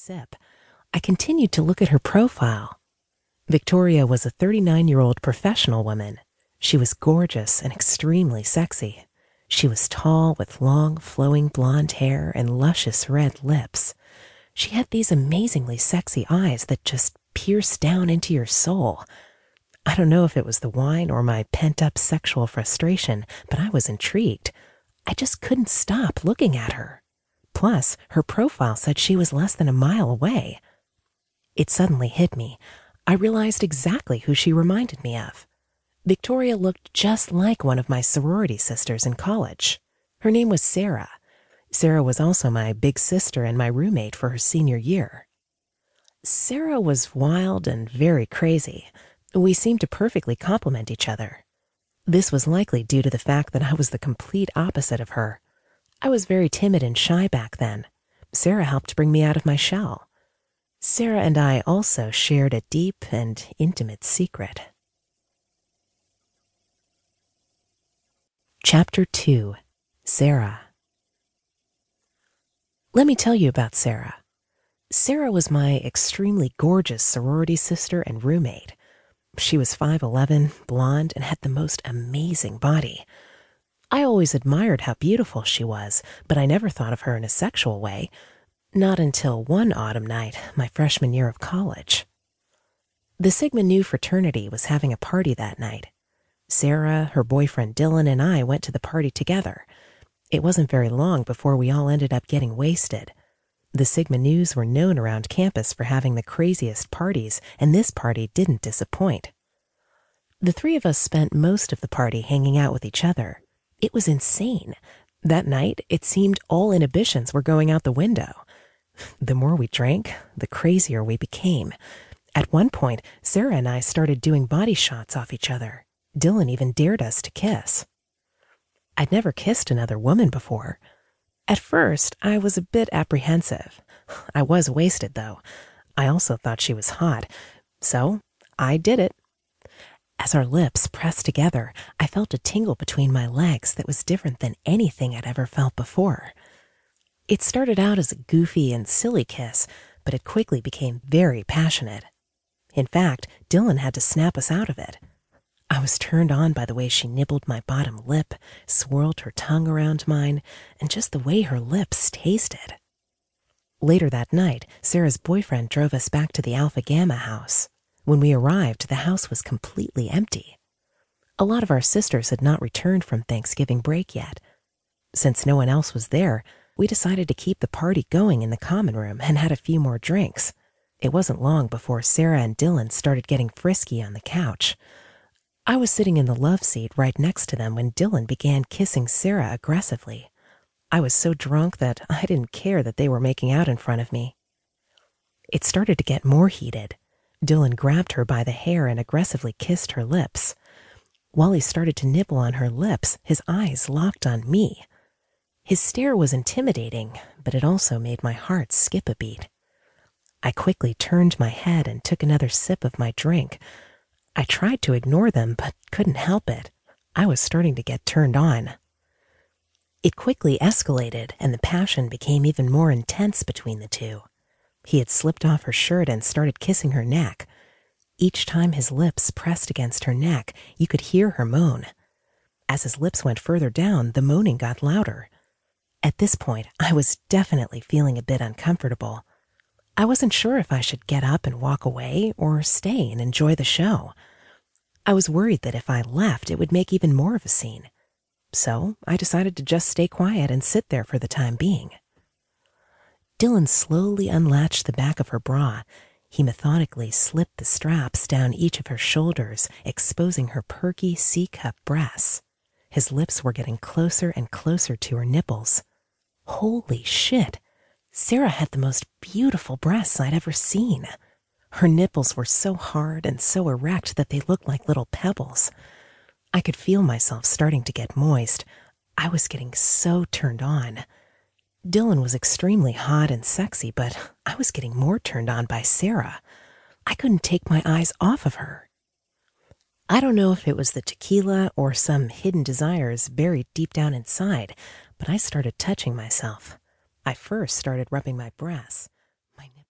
sip, I continued to look at her profile. Victoria was a 39-year-old professional woman. She was gorgeous and extremely sexy. She was tall with long, flowing blonde hair and luscious red lips. She had these amazingly sexy eyes that just pierced down into your soul. I don't know if it was the wine or my pent-up sexual frustration, but I was intrigued. I just couldn't stop looking at her. Plus, her profile said she was less than a mile away. It suddenly hit me. I realized exactly who she reminded me of. Victoria looked just like one of my sorority sisters in college. Her name was Sara. Sara was also my big sister and my roommate for her senior year. Sara was wild and very crazy. We seemed to perfectly complement each other. This was likely due to the fact that I was the complete opposite of her. I was very timid and shy back then. Sara helped bring me out of my shell. Sara and I also shared a deep and intimate secret. Chapter 2. Sara. Let me tell you about Sara. Sara was my extremely gorgeous sorority sister and roommate. She was 5'11", blonde, and had the most amazing body. I always admired how beautiful she was, but I never thought of her in a sexual way. Not until one autumn night, my freshman year of college. The Sigma Nu fraternity was having a party that night. Sara, her boyfriend Dylan, and I went to the party together. It wasn't very long before we all ended up getting wasted. The Sigma Nus were known around campus for having the craziest parties, and this party didn't disappoint. The three of us spent most of the party hanging out with each other. It was insane. That night, it seemed all inhibitions were going out the window. The more we drank, the crazier we became. At one point, Sara and I started doing body shots off each other. Dylan even dared us to kiss. I'd never kissed another woman before. At first, I was a bit apprehensive. I was wasted, though. I also thought she was hot, so I did it. As our lips pressed together, I felt a tingle between my legs that was different than anything I'd ever felt before. It started out as a goofy and silly kiss, but it quickly became very passionate. In fact, Dylan had to snap us out of it. I was turned on by the way she nibbled my bottom lip, swirled her tongue around mine, and just the way her lips tasted. Later that night, Sara's boyfriend drove us back to the Alpha Gamma house. When we arrived, the house was completely empty. A lot of our sisters had not returned from Thanksgiving break yet. Since no one else was there, we decided to keep the party going in the common room and had a few more drinks. It wasn't long before Sara and Dylan started getting frisky on the couch. I was sitting in the love seat right next to them when Dylan began kissing Sara aggressively. I was so drunk that I didn't care that they were making out in front of me. It started to get more heated. Dylan grabbed her by the hair and aggressively kissed her lips. While he started to nibble on her lips, his eyes locked on me. His stare was intimidating, but it also made my heart skip a beat. I quickly turned my head and took another sip of my drink. I tried to ignore them, but couldn't help it. I was starting to get turned on. It quickly escalated, and the passion became even more intense between the two. He had slipped off her shirt and started kissing her neck. Each time his lips pressed against her neck, you could hear her moan. As his lips went further down, the moaning got louder. At this point, I was definitely feeling a bit uncomfortable. I wasn't sure if I should get up and walk away or stay and enjoy the show. I was worried that if I left, it would make even more of a scene. So I decided to just stay quiet and sit there for the time being. Dylan slowly unlatched the back of her bra. He methodically slipped the straps down each of her shoulders, exposing her perky C-cup breasts. His lips were getting closer and closer to her nipples. Holy shit! Sara had the most beautiful breasts I'd ever seen. Her nipples were so hard and so erect that they looked like little pebbles. I could feel myself starting to get moist. I was getting so turned on. Dylan was extremely hot and sexy, but I was getting more turned on by Sara. I couldn't take my eyes off of her. I don't know if it was the tequila or some hidden desires buried deep down inside, but I started touching myself. I first started rubbing my breasts.